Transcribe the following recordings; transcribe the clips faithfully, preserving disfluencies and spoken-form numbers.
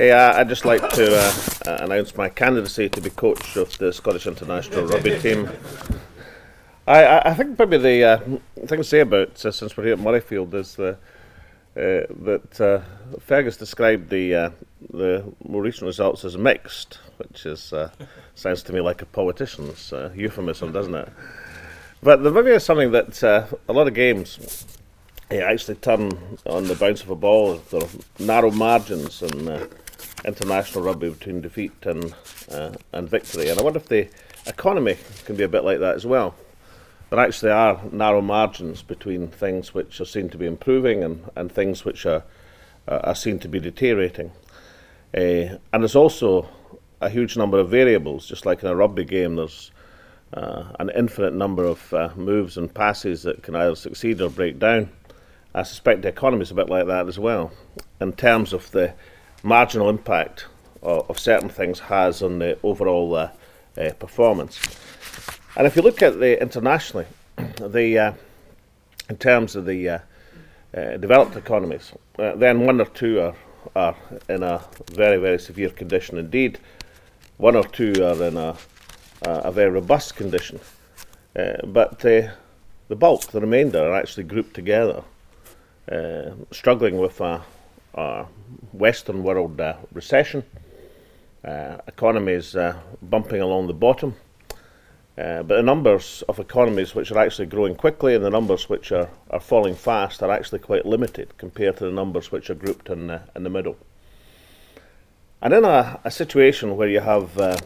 Hey, uh, I'd just like to uh, uh, announce my candidacy to be coach of the Scottish International Rugby team. I, I think probably the uh, thing to say about, uh, since we're here at Murrayfield, is the, uh, that uh, Fergus described the, uh, the more recent results as mixed, which is uh, sounds to me like a politician's uh, euphemism, doesn't it? But the movie is something that uh, a lot of games yeah, actually turn on the bounce of a ball. There are narrow margins in uh, international rugby between defeat and, uh, and victory. And I wonder if the economy can be a bit like that as well. There actually are narrow margins between things which are seen to be improving and, and things which are, uh, are seen to be deteriorating. Uh, and there's also a huge number of variables. Just like in a rugby game, there's Uh, an infinite number of uh, moves and passes that can either succeed or break down. I suspect the economy is a bit like that as well, in terms of the marginal impact of, of certain things has on the overall uh, uh, performance. And if you look at the internationally, the uh, in terms of the uh, uh, developed economies, uh, then one or two are, are in a very, very severe condition indeed. One or two are in a Uh, a very robust condition, uh, but uh, the bulk, the remainder, are actually grouped together, uh, struggling with a, a Western world uh, recession, uh, economies uh, bumping along the bottom, uh, but the numbers of economies which are actually growing quickly and the numbers which are, are falling fast are actually quite limited compared to the numbers which are grouped in the, in the middle. And in a, a situation where you have uh,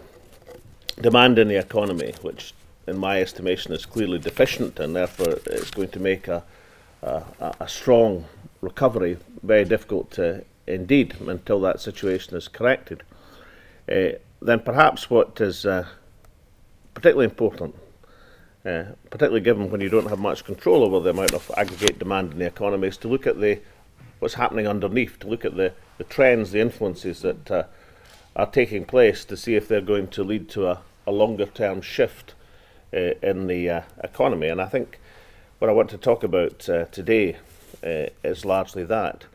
demand in the economy, which in my estimation is clearly deficient, and therefore it's going to make a, a, a strong recovery very difficult uh, indeed until that situation is corrected, uh, then perhaps what is uh, particularly important, uh, particularly given when you don't have much control over the amount of aggregate demand in the economy, is to look at the what's happening underneath, to look at the, the trends, the influences that uh, are taking place, to see if they're going to lead to a, a longer-term shift uh, in the uh, economy. And I think what I want to talk about uh, today uh, is largely that,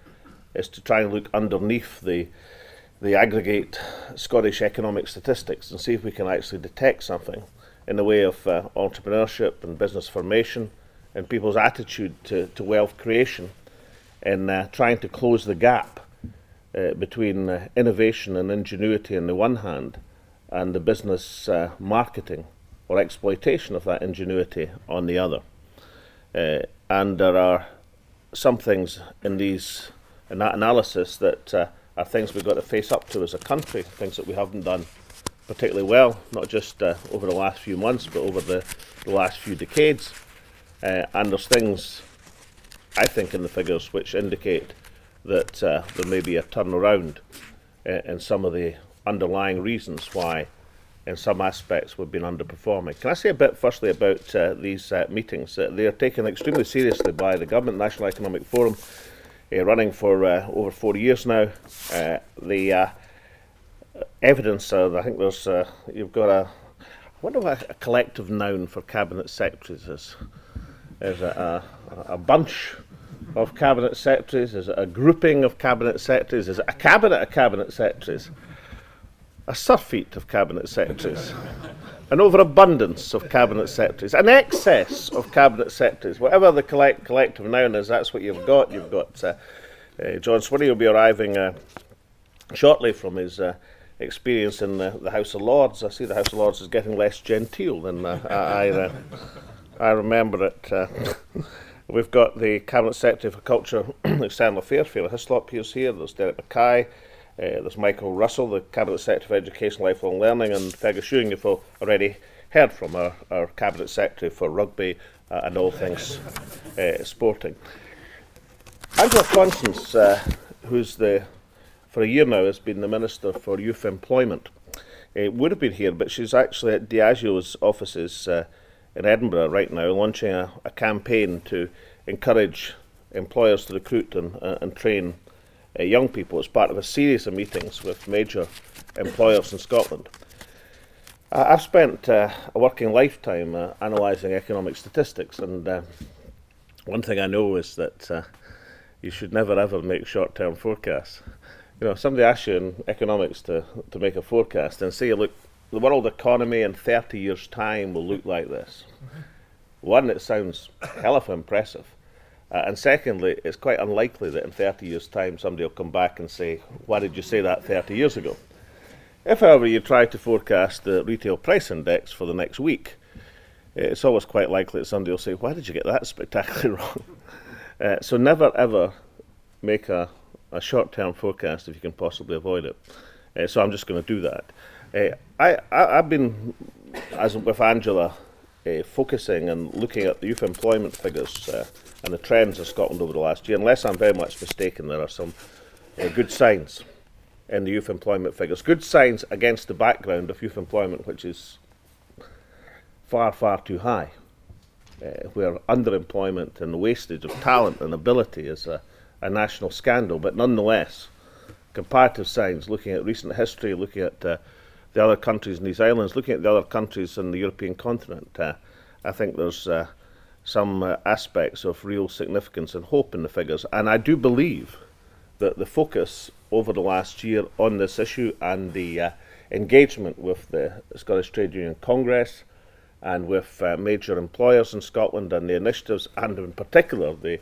is to try and look underneath the, the aggregate Scottish economic statistics and see if we can actually detect something in the way of uh, entrepreneurship and business formation and people's attitude to, to wealth creation, and uh, trying to close the gap Uh, between uh, innovation and ingenuity on the one hand and the business uh, marketing or exploitation of that ingenuity on the other. Uh, and there are some things in these in that analysis that uh, are things we've got to face up to as a country, things that we haven't done particularly well, not just uh, over the last few months but over the, the last few decades. Uh, and there's things, I think, in the figures which indicate that uh, there may be a turnaround uh, in some of the underlying reasons why, in some aspects, we've been underperforming. Can I say a bit, firstly, about uh, these uh, meetings? Uh, they are taken extremely seriously by the government. National Economic Forum, uh, running for uh, over four years now. Uh, the uh, evidence, uh, I think there's, uh, you've got a, I wonder what a collective noun for cabinet secretaries is. There's a, a, a bunch of cabinet secretaries? Is it a grouping of cabinet secretaries? Is it a cabinet of cabinet secretaries? A surfeit of cabinet secretaries? An overabundance of cabinet secretaries? An excess of cabinet secretaries? Whatever the collect collective noun is, that's what you've got. You've got uh, uh, John Swinney will be arriving uh, shortly from his uh, experience in the, the House of Lords. I see the House of Lords is getting less genteel than uh, I, uh, I remember it. Uh, We've got the Cabinet Secretary for Culture and External Affairs, Fiona Hyslop, who's here. There's Derek Mackay. Uh, there's Michael Russell, the Cabinet Secretary for Education, Lifelong Learning, and Fergus Ewing, you've already heard from, our, our Cabinet Secretary for Rugby uh, and all things uh, sporting. Angela Constance, uh, who's the, for a year now, has been the Minister for Youth Employment, uh, would have been here, but she's actually at Diageo's offices uh, in Edinburgh right now, launching a, a campaign to encourage employers to recruit and, uh, and train uh, young people as part of a series of meetings with major employers in Scotland. Uh, I've spent uh, a working lifetime uh, analysing economic statistics, and uh, one thing I know is that uh, you should never ever make short-term forecasts. you know, somebody asks you in economics to, to make a forecast and say, look, the world economy in thirty years' time will look like this. One, it sounds hell of impressive. Uh, and secondly, it's quite unlikely that in thirty years' time somebody will come back and say, why did you say that thirty years ago? If, however, you try to forecast the retail price index for the next week, it's always quite likely that somebody will say, why did you get that spectacularly wrong? Uh, so never, ever make a, a short-term forecast if you can possibly avoid it. Uh, so I'm just going to do that. Uh, I, I, I've been, as with Angela, uh, focusing and looking at the youth employment figures uh, and the trends in Scotland over the last year. Unless I'm very much mistaken, there are some uh, good signs in the youth employment figures. Good signs against the background of youth employment, which is far, far too high, uh, where underemployment and the wastage of talent and ability is a, a national scandal. But nonetheless, comparative signs, looking at recent history, looking at uh, the other countries in these islands, looking at the other countries in the European continent, uh, I think there's uh, some uh, aspects of real significance and hope in the figures. And I do believe that the focus over the last year on this issue and the uh, engagement with the Scottish Trade Union Congress and with uh, major employers in Scotland and the initiatives, and in particular the,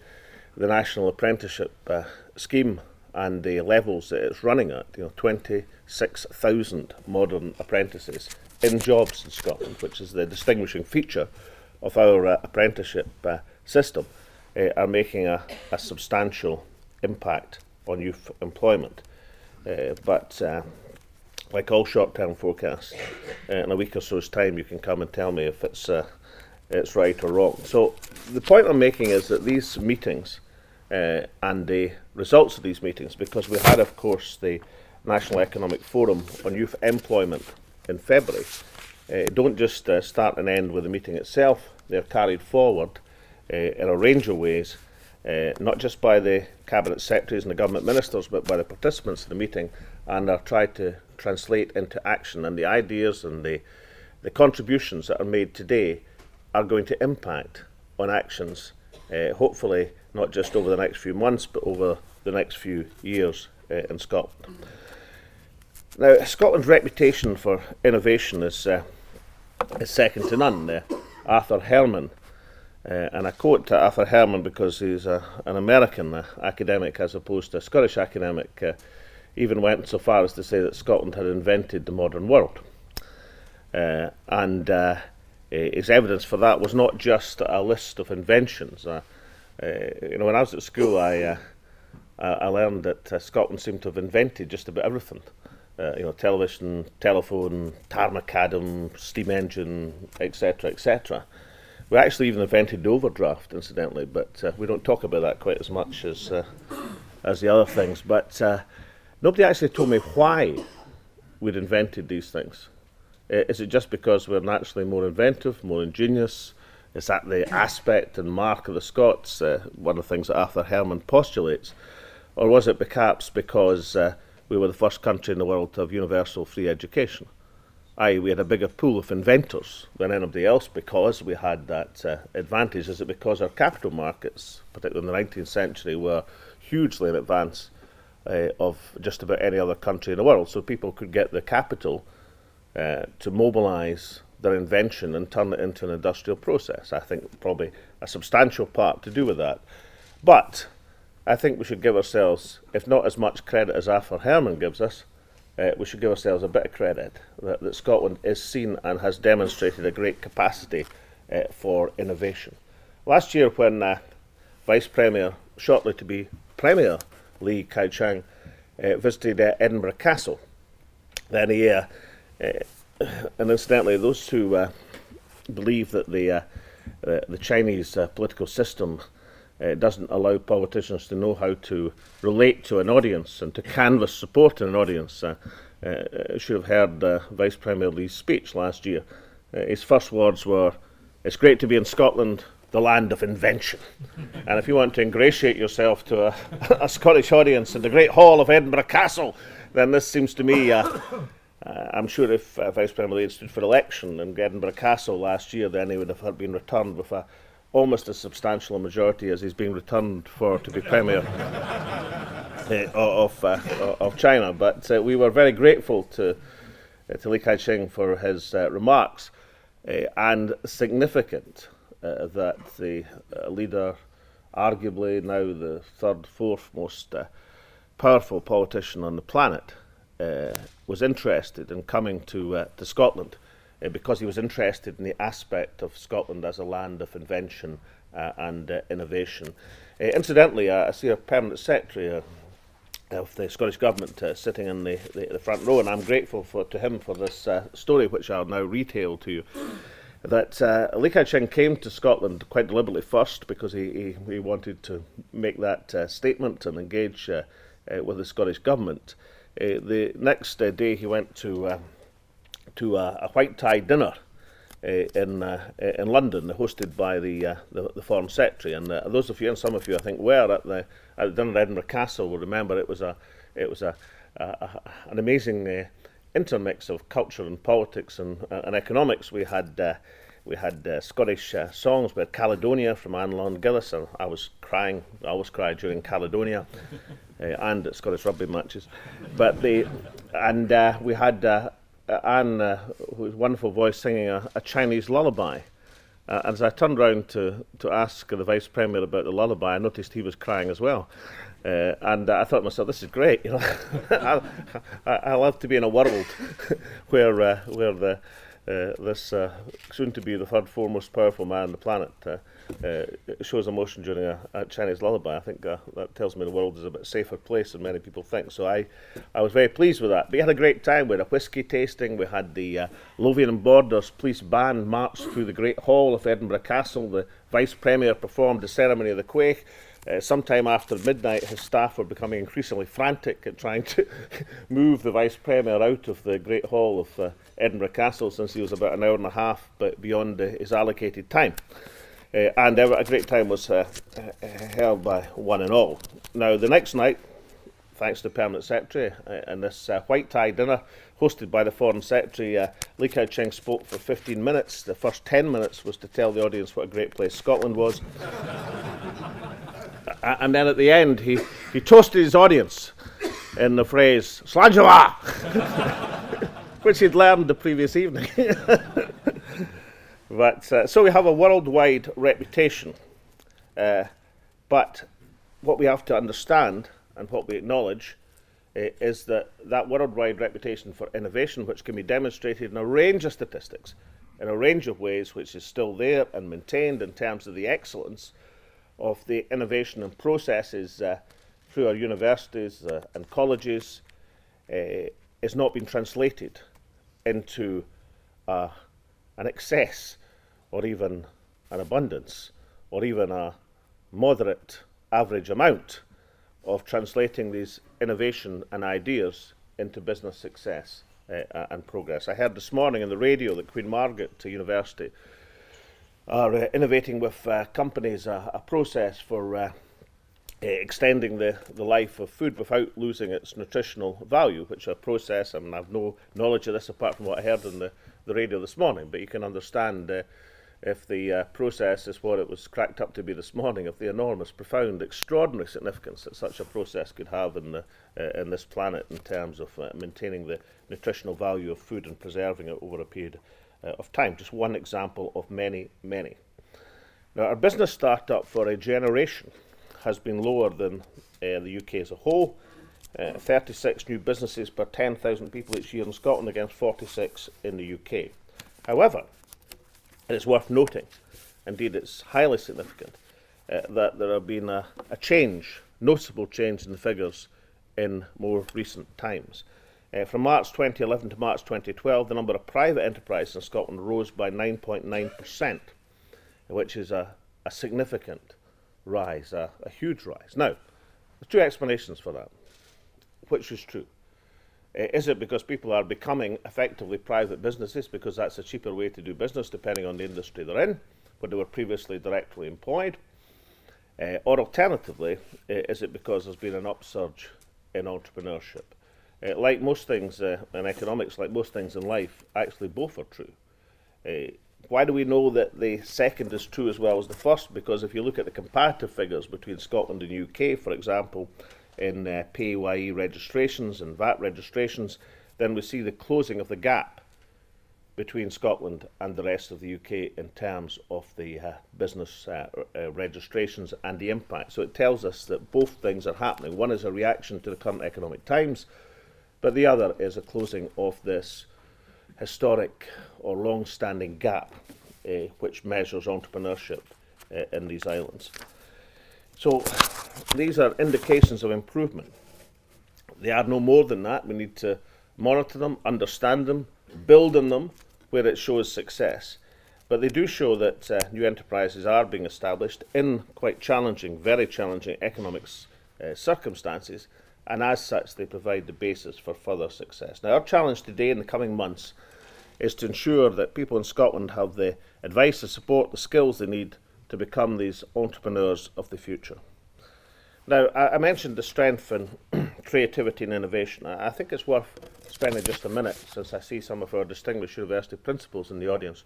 the National Apprenticeship uh, Scheme and the levels that it's running at, you know, twenty-six thousand modern apprentices in jobs in Scotland, which is the distinguishing feature of our uh, apprenticeship uh, system, uh, are making a, a substantial impact on youth employment. Uh, but uh, like all short-term forecasts, uh, in a week or so's time you can come and tell me if it's, uh, it's right or wrong. So the point I'm making is that these meetings uh, and the results of these meetings, because we had, of course, the National Economic Forum on Youth Employment in February, uh, don't just uh, start and end with the meeting itself. They're carried forward uh, in a range of ways, Uh, not just by the cabinet secretaries and the government ministers, but by the participants in the meeting, and are tried to translate into action. And the ideas and the, the contributions that are made today are going to impact on actions, uh, hopefully not just over the next few months, but over the next few years uh, in Scotland. Now, Scotland's reputation for innovation is, uh, is second to none. Uh, Arthur Herman. Uh, and I quote to Arthur Herman because he's a, an American uh, academic as opposed to a Scottish academic, uh, even went so far as to say that Scotland had invented the modern world. Uh, and uh, his evidence for that was not just a list of inventions. Uh, uh, you know, when I was at school, I, uh, I learned that uh, Scotland seemed to have invented just about everything. Uh, you know, television, telephone, tarmacadam, steam engine, et cetera, et cetera. We actually even invented the overdraft, incidentally, but uh, we don't talk about that quite as much as uh, as the other things. But uh, nobody actually told me why we'd invented these things. Uh, is it just because we're naturally more inventive, more ingenious? Is that the aspect and mark of the Scots, uh, one of the things that Arthur Herman postulates? Or was it perhaps because uh, we were the first country in the world to have universal free education? Aye, we had a bigger pool of inventors than anybody else because we had that uh, advantage. Is it because our capital markets, particularly in the nineteenth century, were hugely in advance uh, of just about any other country in the world? So people could get the capital uh, to mobilise their invention and turn it into an industrial process. I think probably a substantial part to do with that. But I think we should give ourselves, if not as much credit as Arthur Herman gives us, Uh, we should give ourselves a bit of credit that, that Scotland is seen and has demonstrated a great capacity uh, for innovation. Last year when uh, Vice Premier, shortly to be Premier, Li Keqiang, uh, visited uh, Edinburgh Castle, then he, uh, uh, and incidentally those who uh, believe that the, uh, uh, the Chinese uh, political system Uh, doesn't allow politicians to know how to relate to an audience and to canvass support in an audience, Uh, uh, should have heard uh, Vice Premier Lee's speech last year. Uh, his first words were, "It's great to be in Scotland, the land of invention." And if you want to ingratiate yourself to a, a Scottish audience in the Great Hall of Edinburgh Castle, then this seems to me, uh, uh, I'm sure if uh, Vice Premier Lee had stood for election in Edinburgh Castle last year, then he would have been returned with a almost as substantial a majority as he's being returned for to be Premier uh, of, uh, of China. But uh, we were very grateful to, uh, to Li Keqiang for his uh, remarks, uh, and significant uh, that the uh, leader, arguably now the third, fourth most uh, powerful politician on the planet, uh, was interested in coming to, uh, to Scotland, uh, because he was interested in the aspect of Scotland as a land of invention uh, and uh, innovation. Uh, incidentally, uh, I see a permanent secretary uh, of the Scottish Government uh, sitting in the, the, the front row, and I'm grateful for, to him for this uh, story, which I'll now retail to you. That uh, Li Keqiang came to Scotland quite deliberately first because he, he, he wanted to make that uh, statement and engage uh, uh, with the Scottish Government. Uh, the next uh, day he went to uh, to uh, a white tie dinner uh, in uh, in London, hosted by the uh, the, the Foreign Secretary. And uh, those of you, and some of you I think were at the, at the dinner at Edinburgh Castle, will remember it was a it was a, a, a an amazing. Uh, intermix of culture and politics and, uh, and economics. We had uh, we had uh, Scottish uh, songs. We had Caledonia from Anne Long-Gillison. I was crying. I always cry during Caledonia, uh, and at Scottish rugby matches. But the and uh, we had uh, Anne, uh, whose wonderful voice, singing a, a Chinese lullaby. Uh, and as I turned round to to ask the Vice Premier about the lullaby, I noticed he was crying as well. Uh, and uh, I thought to myself, this is great, you know. I, I, I love to be in a world where uh, where the uh, this uh, soon to be the third, fourth most powerful man on the planet uh, uh, shows emotion during a, a Chinese lullaby. I think uh, that tells me the world is a bit safer place than many people think. So I, I was very pleased with that. But we had a great time. We had a whisky tasting. We had the uh, Lothian Borders Police Band march through the Great Hall of Edinburgh Castle. The Vice Premier performed the ceremony of the quake. Uh, sometime after midnight, his staff were becoming increasingly frantic at trying to move the Vice Premier out of the Great Hall of uh, Edinburgh Castle, since he was about an hour and a half but beyond uh, his allocated time. Uh, and uh, a great time was uh, uh, held by one and all. Now, the next night, thanks to the Permanent Secretary uh, and this uh, white tie dinner hosted by the Foreign Secretary, uh, Li Keqiang spoke for fifteen minutes. The first ten minutes was to tell the audience what a great place Scotland was. And then at the end, he, he toasted his audience in the phrase, "Slanjava," which he'd learned the previous evening. But uh, so we have a worldwide reputation. Uh, but what we have to understand and what we acknowledge uh, is that that worldwide reputation for innovation, which can be demonstrated in a range of statistics, in a range of ways, which is still there and maintained in terms of the excellence of the innovation and processes uh, through our universities uh, and colleges, uh, has not been translated into uh, an excess or even an abundance or even a moderate average amount of translating these innovation and ideas into business success uh, and progress. I heard this morning on the radio that Queen Margaret University are uh, innovating with uh, companies uh, a process for uh, extending the, the life of food without losing its nutritional value, which a process, I mean, I have no knowledge of this apart from what I heard on the, the radio this morning, but you can understand uh, if the uh, process is what it was cracked up to be this morning, of the enormous, profound, extraordinary significance that such a process could have in, the, uh, in this planet in terms of uh, maintaining the nutritional value of food and preserving it over a period Uh, of time. Just one example of many, many. Now, our business startup for a generation has been lower than uh, the U K as a whole. Uh, thirty-six new businesses per ten thousand people each year in Scotland against forty-six in the U K. However, it is worth noting, indeed it's highly significant, uh, that there have been a, a change, noticeable change in the figures in more recent times. Uh, from March twenty eleven to March twenty twelve, the number of private enterprises in Scotland rose by nine point nine percent, which is a, a significant rise, a, a huge rise. Now, there's two explanations for that. Which is true? Uh, is it because people are becoming effectively private businesses because that's a cheaper way to do business depending on the industry they're in, but they were previously directly employed? Uh, or alternatively, uh, is it because there's been an upsurge in entrepreneurship? Uh, like most things uh, in economics, like most things in life, actually both are true. Uh, why do we know that the second is true as well as the first? Because if you look at the comparative figures between Scotland and U K, for example, in uh, P A Y E registrations and V A T registrations, then we see the closing of the gap between Scotland and the rest of the U K in terms of the uh, business uh, uh, registrations and the impact. So it tells us that both things are happening. One is a reaction to the current economic times, but the other is a closing of this historic or long-standing gap uh, which measures entrepreneurship uh, in these islands. So these are indications of improvement. They are no more than that. We need to monitor them, understand them, build on them where it shows success. But they do show that uh, new enterprises are being established in quite challenging, very challenging economic uh, circumstances, and as such they provide the basis for further success. Now, our challenge today in the coming months is to ensure that people in Scotland have the advice, the support, the skills they need to become these entrepreneurs of the future. Now, I, I mentioned the strength in creativity and innovation. I, I think it's worth spending just a minute, since I see some of our distinguished university principals in the audience.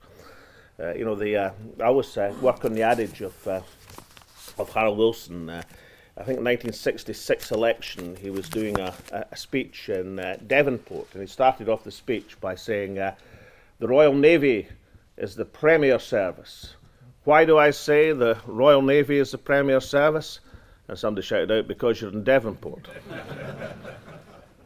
Uh, you know, the, uh, I always uh, work on the adage of, uh, of Harold Wilson. Uh, I think nineteen sixty-six election, he was doing a, a speech in uh, Devonport, and he started off the speech by saying, uh, the Royal Navy is the premier service. Why do I say the Royal Navy is the premier service? And somebody shouted out, because you're in Devonport.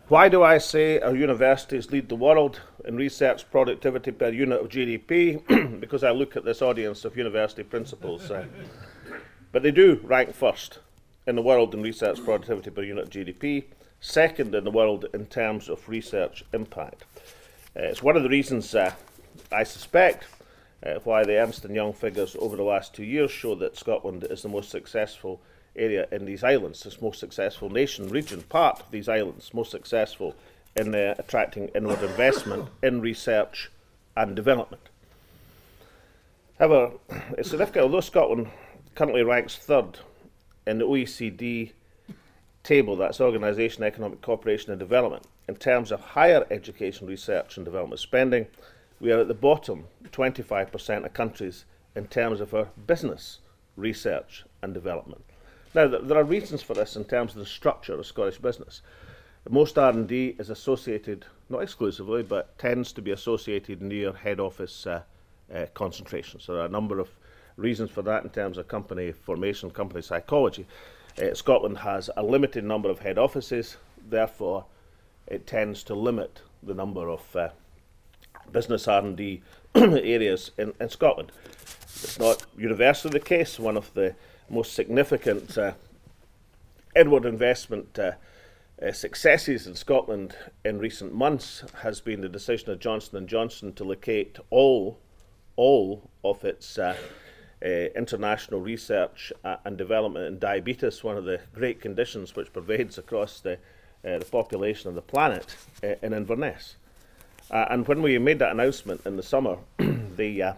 Why do I say our universities lead the world in research productivity per unit of G D P? Because I look at this audience of university principals. Uh, but they do rank first in the world in research productivity per unit of G D P, second in the world in terms of research impact. Uh, it's one of the reasons, uh, I suspect, uh, why the Ernst and Young figures over the last two years show that Scotland is the most successful area in these islands, this most successful nation, region, part of these islands, most successful in uh, attracting inward investment in research and development. However, it's significant, although Scotland currently ranks third in the O E C D table, that's Organisation, Economic Cooperation and Development, in terms of higher education, research and development spending, we are at the bottom twenty-five percent of countries in terms of our business, research and development. Now, there are reasons for this in terms of the structure of Scottish business. Most R and D is associated, not exclusively, but tends to be associated near head office uh, uh, concentrations. So there are a number of reasons for that in terms of company formation, company psychology. Uh, Scotland has a limited number of head offices, therefore it tends to limit the number of uh, business R and D areas in, in Scotland. It's not universally the case. One of the most significant uh, inward investment uh, uh, successes in Scotland in recent months has been the decision of Johnson and Johnson to locate all, all of its uh, uh, international research uh, and development in diabetes, one of the great conditions which pervades across the, uh, the population of the planet, uh, in Inverness. Uh, and when we made that announcement in the summer, the uh,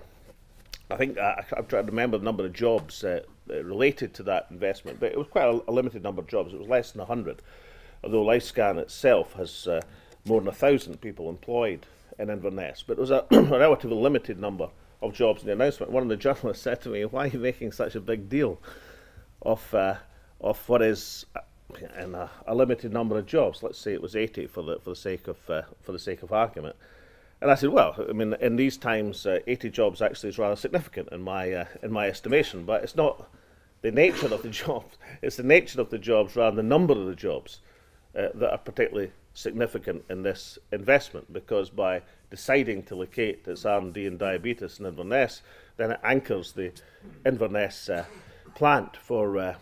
I think, uh, I'm trying to remember the number of jobs uh, related to that investment, but it was quite a, a limited number of jobs. It was less than one hundred, although LifeScan itself has uh, more than one thousand people employed in Inverness. But it was a, a relatively limited number of jobs in the announcement. One of the journalists said to me, why are you making such a big deal of, uh, of what is a, in a, a limited number of jobs? Let's say it was eighty for the, for the, sake, of, uh, for the sake of argument. And I said, well, I mean, in these times, uh, eighty jobs actually is rather significant in my uh, in my estimation. But it's not the nature of the jobs; it's the nature of the jobs rather than the number of the jobs uh, that are particularly significant in this investment. Because by deciding to locate its R and D in diabetes in Inverness, then it anchors the Inverness uh, plant for, uh,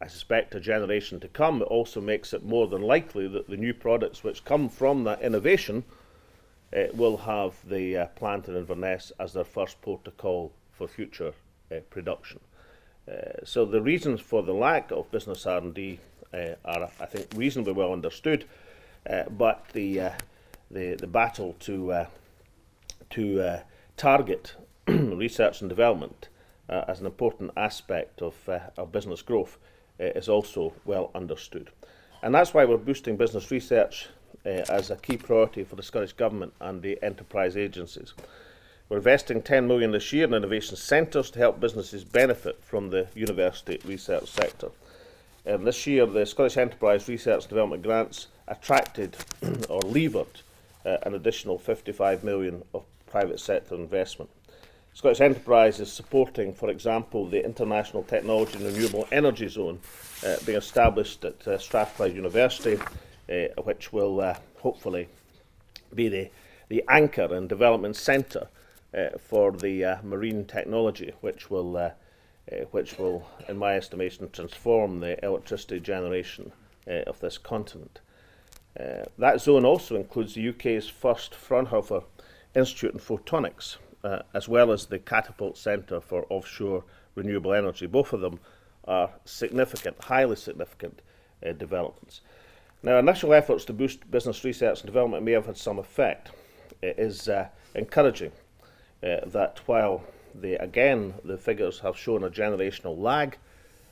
I suspect, a generation to come. It also makes it more than likely that the new products which come from that innovation Uh, will have the uh, plant in Inverness as their first port of call for future uh, production. Uh, so the reasons for the lack of business R and D uh, are, I think, reasonably well understood, uh, but the, uh, the the battle to uh, to uh, target research and development uh, as an important aspect of uh, our business growth uh, is also well understood. And that's why we're boosting business research Uh, as a key priority for the Scottish Government and the enterprise agencies. We're investing ten million pounds this year in innovation centres to help businesses benefit from the university research sector. Um, this year, the Scottish Enterprise Research and Development Grants attracted or levered uh, an additional fifty-five million pounds of private sector investment. Scottish Enterprise is supporting, for example, the International Technology and Renewable Energy Zone uh, being established at uh, Strathclyde University, uh, which will uh, hopefully be the, the anchor and development centre uh, for the uh, marine technology, which will, uh, uh, which will, in my estimation, transform the electricity generation uh, of this continent. Uh, that zone also includes the U K's first Fraunhofer Institute in Photonics, Uh, as well as the Catapult Centre for Offshore Renewable Energy. Both of them are significant, highly significant uh, developments. Now, our national efforts to boost business research and development may have had some effect. It is uh, encouraging uh, that while, the, again, the figures have shown a generational lag,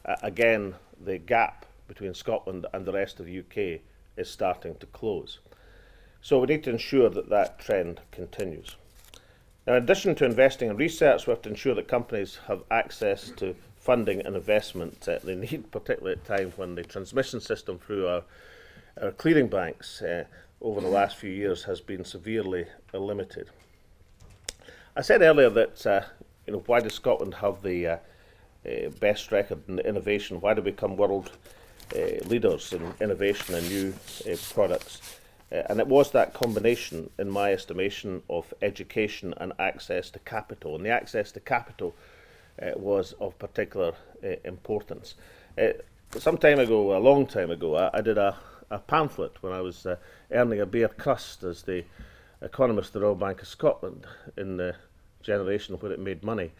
uh, again, the gap between Scotland and the rest of the U K is starting to close. So we need to ensure that that trend continues. In addition to investing in research, we have to ensure that companies have access to funding and investment uh, they need, particularly at a time when the transmission system through our, our clearing banks uh, over the last few years has been severely limited. I said earlier that, uh, you know, why does Scotland have the uh, uh, best record in innovation? Why do we become world uh, leaders in innovation and new uh, products? Uh, and it was that combination, in my estimation, of education and access to capital. And the access to capital uh, was of particular uh, importance. Uh, some time ago, a long time ago, I, I did a, a pamphlet when I was uh, earning a bare crust as the economist of the Royal Bank of Scotland in the generation where it made money.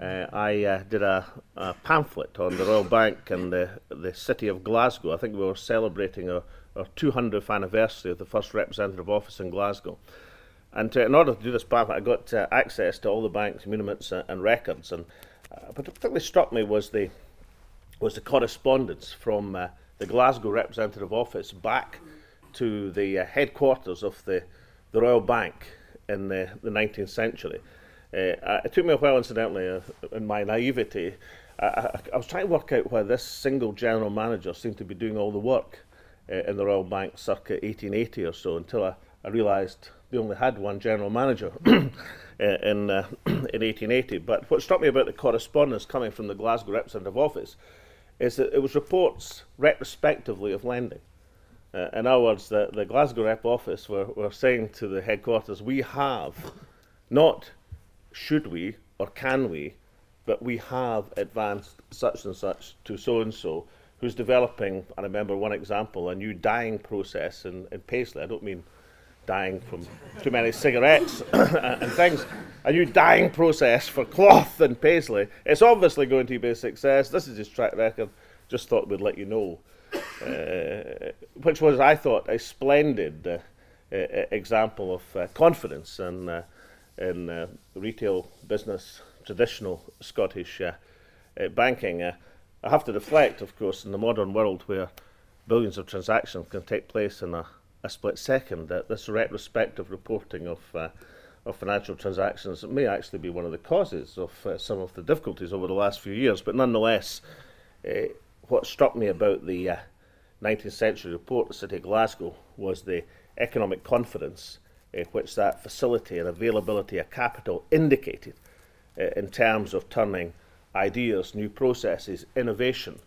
Uh, I uh, did a, a pamphlet on the Royal Bank and the, the city of Glasgow. I think we were celebrating a our two hundredth anniversary of the first representative office in Glasgow. And to, in order to do this pamphlet, I got uh, access to all the bank's monuments uh, and records. And uh, what particularly struck me was the, was the correspondence from uh, the Glasgow representative office back to the uh, headquarters of the, the Royal Bank in the, the nineteenth century. Uh, it took me a while, incidentally, uh, in my naivety. I, I, I was trying to work out why this single general manager seemed to be doing all the work in the Royal Bank circa eighteen eighty or so, until I, I realised they only had one general manager in, uh, in eighteen eighty. But what struck me about the correspondence coming from the Glasgow representative office is that it was reports retrospectively of lending. Uh, in other words, the, the Glasgow rep office were, were saying to the headquarters, we have, not should we or can we, but we have advanced such and such to so-and-so, who's developing, I remember one example, a new dyeing process in, in Paisley. I don't mean dyeing from too many cigarettes and things. A new dyeing process for cloth in Paisley. It's obviously going to be a success. This is his track record. Just thought we'd let you know. Uh, which was, I thought, a splendid uh, uh, example of uh, confidence in, uh, in uh, retail business, traditional Scottish uh, uh, banking. Uh, I have to reflect, of course, in the modern world where billions of transactions can take place in a, a split second, that this retrospective reporting of, uh, of financial transactions may actually be one of the causes of uh, some of the difficulties over the last few years. But nonetheless, uh, what struck me about the uh, nineteenth century report of the City of Glasgow was the economic confidence uh, which that facility and availability of capital indicated uh, in terms of turning ideas, new processes, innovation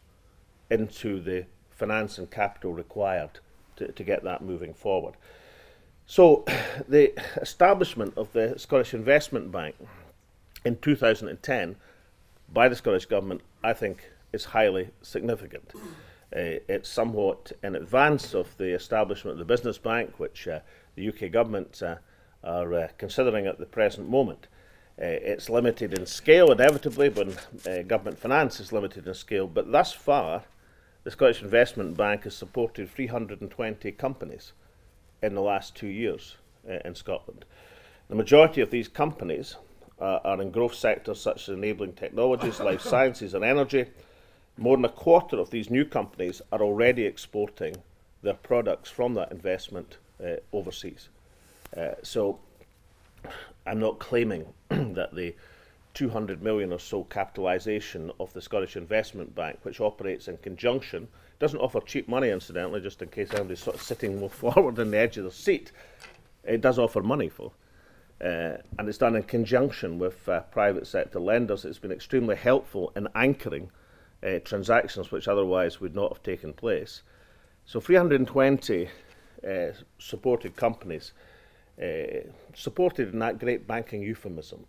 into the finance and capital required to, to get that moving forward. So the establishment of the Scottish Investment Bank in two thousand ten by the Scottish Government, I think, is highly significant. Uh, it's somewhat in advance of the establishment of the Business Bank, which uh, the U K Government uh, are uh, considering at the present moment. Uh, it's limited in scale, inevitably, when uh, government finance is limited in scale. But thus far, the Scottish Investment Bank has supported three hundred and twenty companies in the last two years uh, in Scotland. The majority of these companies uh, are in growth sectors such as enabling technologies, life sciences and energy. More than a quarter of these new companies are already exporting their products from that investment uh, overseas. Uh, so I'm not claiming that the two hundred million or so capitalisation of the Scottish Investment Bank, which operates in conjunction, doesn't offer cheap money, incidentally, just in case anybody's sort of sitting more forward on the edge of the seat. It does offer money for, uh, and it's done in conjunction with uh, private sector lenders. It's been extremely helpful in anchoring uh, transactions which otherwise would not have taken place. So three hundred twenty uh, supported companies, uh, supported in that great banking euphemism.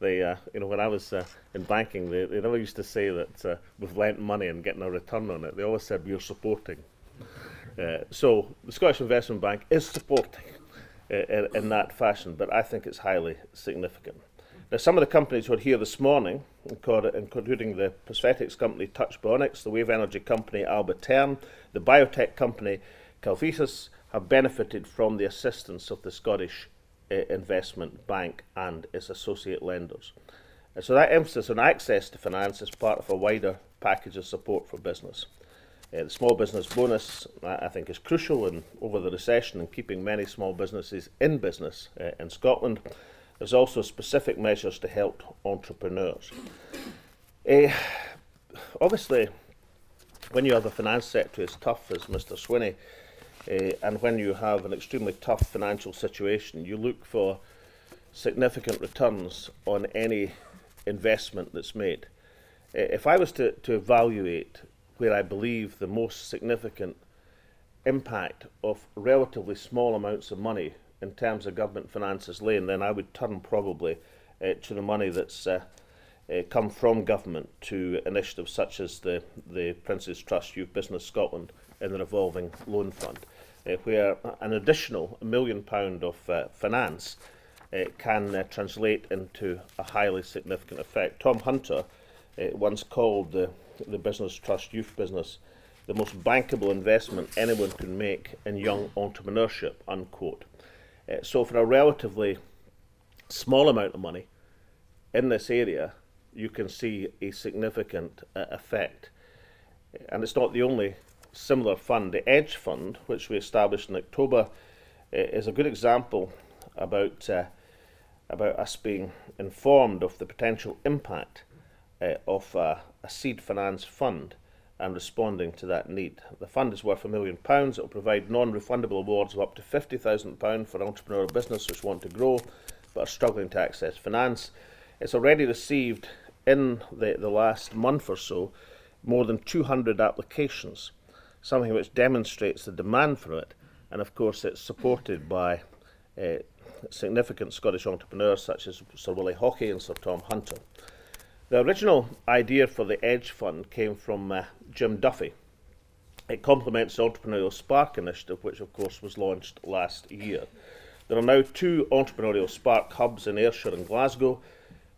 They, uh, you know, when I was uh, in banking, they, they never used to say that uh, we've lent money and getting a return on it. They always said we're supporting. Uh, so the Scottish Investment Bank is supporting uh, in, in that fashion, but I think it's highly significant. Now, some of the companies who are here this morning, including the prosthetics company Touch Bionics, the wave energy company Albatern, the biotech company Calthesis, have benefited from the assistance of the Scottish Investment Bank and its associate lenders. And so that emphasis on access to finance is part of a wider package of support for business. Uh, the small business bonus, I, I think, is crucial in, over the recession in keeping many small businesses in business uh, in Scotland. There's also specific measures to help entrepreneurs. Uh, obviously, when you have the finance sector as tough as Mister Swinney, Uh, and when you have an extremely tough financial situation, you look for significant returns on any investment that's made. Uh, if I was to, to evaluate where I believe the most significant impact of relatively small amounts of money in terms of government finances lay, then I would turn probably uh, to the money that's uh, uh, come from government to initiatives such as the, the Prince's Trust Youth Business Scotland in the revolving loan fund, uh, where an additional million pound of uh, finance uh, can uh, translate into a highly significant effect. Tom Hunter uh, once called the, the Business Trust Youth Business the most bankable investment anyone can make in young entrepreneurship, unquote. Uh, so for a relatively small amount of money in this area, you can see a significant uh, effect. And it's not the only similar fund. The Edge Fund, which we established in October, is a good example about uh, about us being informed of the potential impact uh, of uh, a seed finance fund and responding to that need. The fund is worth a million pounds. It will provide non-refundable awards of up to fifty thousand pounds for entrepreneurial business which want to grow but are struggling to access finance. It's already received in the, the last month or so more than two hundred applications, something which demonstrates the demand for it, and of course it's supported by uh, significant Scottish entrepreneurs such as Sir Willie Haughey and Sir Tom Hunter. The original idea for the Edge Fund came from uh, Jim Duffy. It complements the Entrepreneurial Spark initiative, which of course was launched last year. There are now two Entrepreneurial Spark hubs in Ayrshire and Glasgow,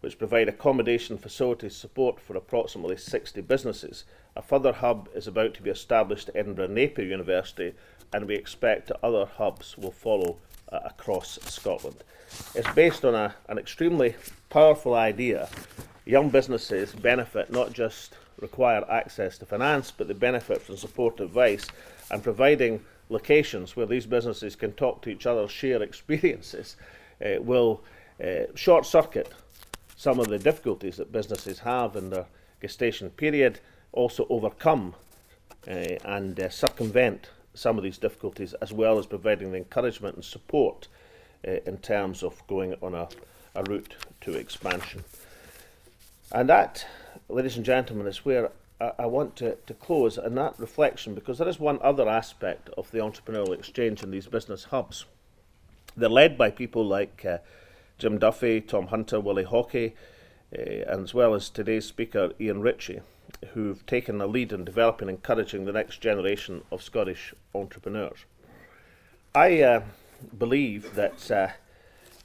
which provide accommodation facilities support for approximately sixty businesses. A further hub is about to be established at Edinburgh Napier University, and we expect that other hubs will follow uh, across Scotland. It's based on a, an extremely powerful idea. Young businesses benefit, not just require access to finance, but they benefit from support advice and providing locations where these businesses can talk to each other, share experiences, uh, will uh, short-circuit some of the difficulties that businesses have in their gestation period, also overcome uh, and uh, circumvent some of these difficulties, as well as providing the encouragement and support uh, in terms of going on a, a route to expansion. And that, ladies and gentlemen, is where I, I want to, to close in that reflection, because there is one other aspect of the entrepreneurial exchange in these business hubs. They're led by people like uh, Jim Duffy, Tom Hunter, Willie Haughey, uh, and as well as today's speaker, Ian Ritchie, who've taken a lead in developing and encouraging the next generation of Scottish entrepreneurs. I uh, believe that uh,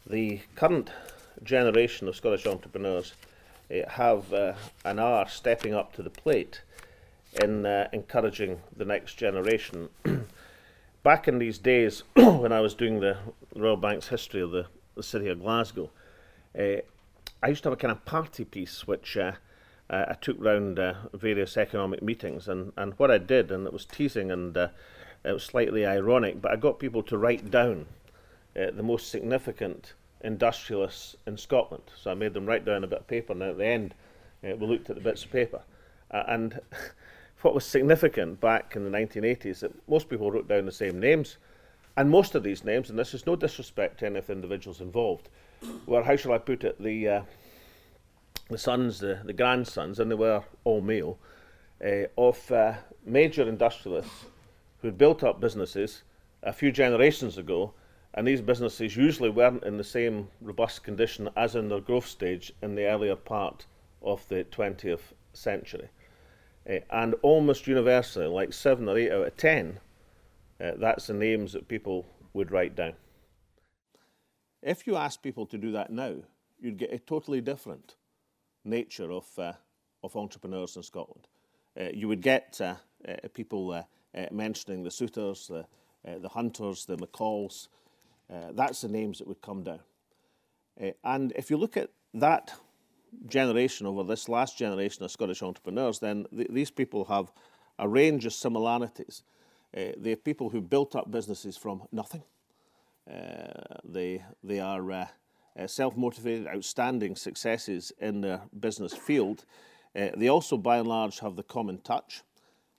the current generation of Scottish entrepreneurs uh, have uh, and are stepping up to the plate in uh, encouraging the next generation. Back in these days, when I was doing the Royal Bank's history of the the city of Glasgow, uh, I used to have a kind of party piece which uh, uh, I took round uh, various economic meetings, and, and what I did, and it was teasing and uh, it was slightly ironic, but I got people to write down uh, the most significant industrialists in Scotland. So I made them write down a bit of paper, and at the end uh, we looked at the bits of paper. Uh, and what was significant back in the nineteen eighties, that most people wrote down the same names, and most of these names, and this is no disrespect to any of the individuals involved, were, how shall I put it, the uh, the sons, the, the grandsons, and they were all male, uh, of uh, major industrialists who'd built up businesses a few generations ago, and these businesses usually weren't in the same robust condition as in their growth stage in the earlier part of the twentieth century. Uh, and almost universally, like seven or eight out of ten, uh, that's the names that people would write down. If you ask people to do that now, you'd get a totally different nature of, uh, of entrepreneurs in Scotland. Uh, you would get uh, uh, people uh, uh, mentioning the Souters, the, uh, the Hunters, the McCalls. Uh, that's the names that would come down. Uh, and if you look at that generation over this last generation of Scottish entrepreneurs, then th these people have a range of similarities. Uh, they're people who built up businesses from nothing. Uh, they, they are uh, Uh, self-motivated, outstanding successes in their business field. Uh, they also, by and large, have the common touch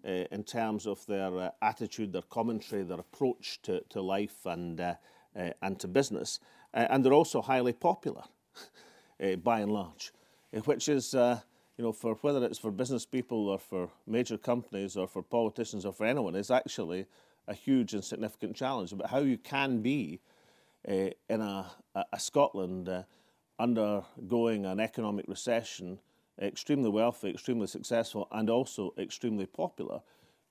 uh, in terms of their uh, attitude, their commentary, their approach to, to life and, uh, uh, and to business. Uh, and they're also highly popular, uh, by and large, which is, uh, you know, for whether it's for business people or for major companies or for politicians or for anyone, is actually a huge and significant challenge about how you can be Uh, in a, a Scotland uh, undergoing an economic recession, extremely wealthy, extremely successful, and also extremely popular,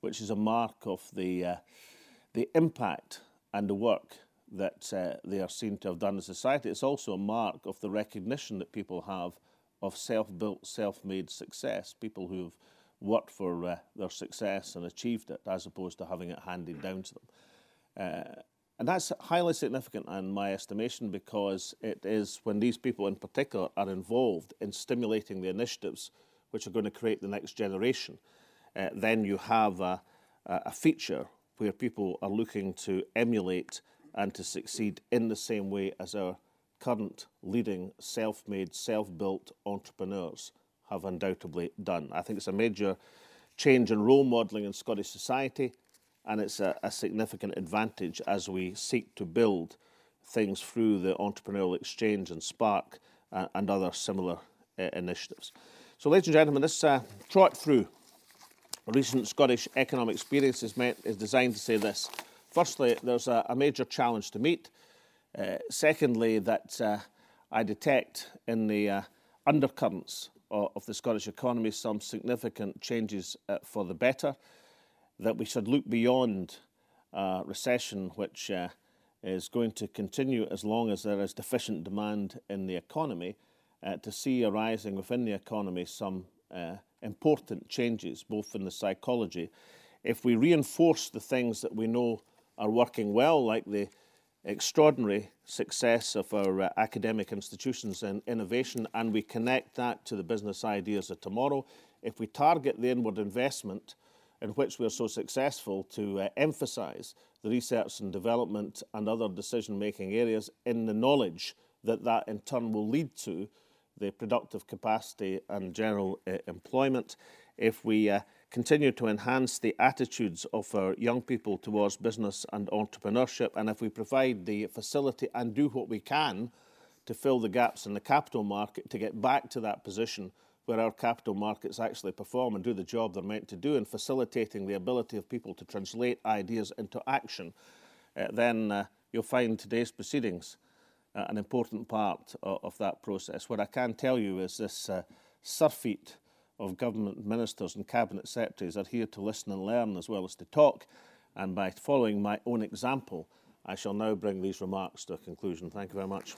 which is a mark of the, uh, the impact and the work that uh, they are seen to have done in society. It's also a mark of the recognition that people have of self-built, self-made success, people who've worked for uh, their success and achieved it, as opposed to having it handed down to them. Uh, And that's highly significant in my estimation, because it is when these people in particular are involved in stimulating the initiatives which are going to create the next generation, uh, then you have a, a feature where people are looking to emulate and to succeed in the same way as our current leading self-made, self-built entrepreneurs have undoubtedly done. I think it's a major change in role modelling in Scottish society, and it's a, a significant advantage as we seek to build things through the Entrepreneurial Exchange and Spark uh, and other similar uh, initiatives. So, ladies and gentlemen, this uh, trot through recent Scottish economic experience is, meant, is designed to say this. Firstly, there's a, a major challenge to meet. Uh, secondly, that uh, I detect in the uh, undercurrents of, of the Scottish economy some significant changes uh, for the better, that we should look beyond uh, recession, which uh, is going to continue as long as there is deficient demand in the economy, uh, to see arising within the economy some uh, important changes, both in the psychology. If we reinforce the things that we know are working well, like the extraordinary success of our uh, academic institutions and innovation, and we connect that to the business ideas of tomorrow, if we target the inward investment in which we are so successful to uh, emphasise the research and development and other decision-making areas in the knowledge that that in turn will lead to the productive capacity and general uh, employment. If we uh, continue to enhance the attitudes of our young people towards business and entrepreneurship, and if we provide the facility and do what we can to fill the gaps in the capital market to get back to that position where our capital markets actually perform and do the job they're meant to do in facilitating the ability of people to translate ideas into action, uh, then uh, you'll find today's proceedings uh, an important part of, of that process. What I can tell you is this uh, surfeit of government ministers and cabinet secretaries are here to listen and learn as well as to talk, and by following my own example, I shall now bring these remarks to a conclusion. Thank you very much.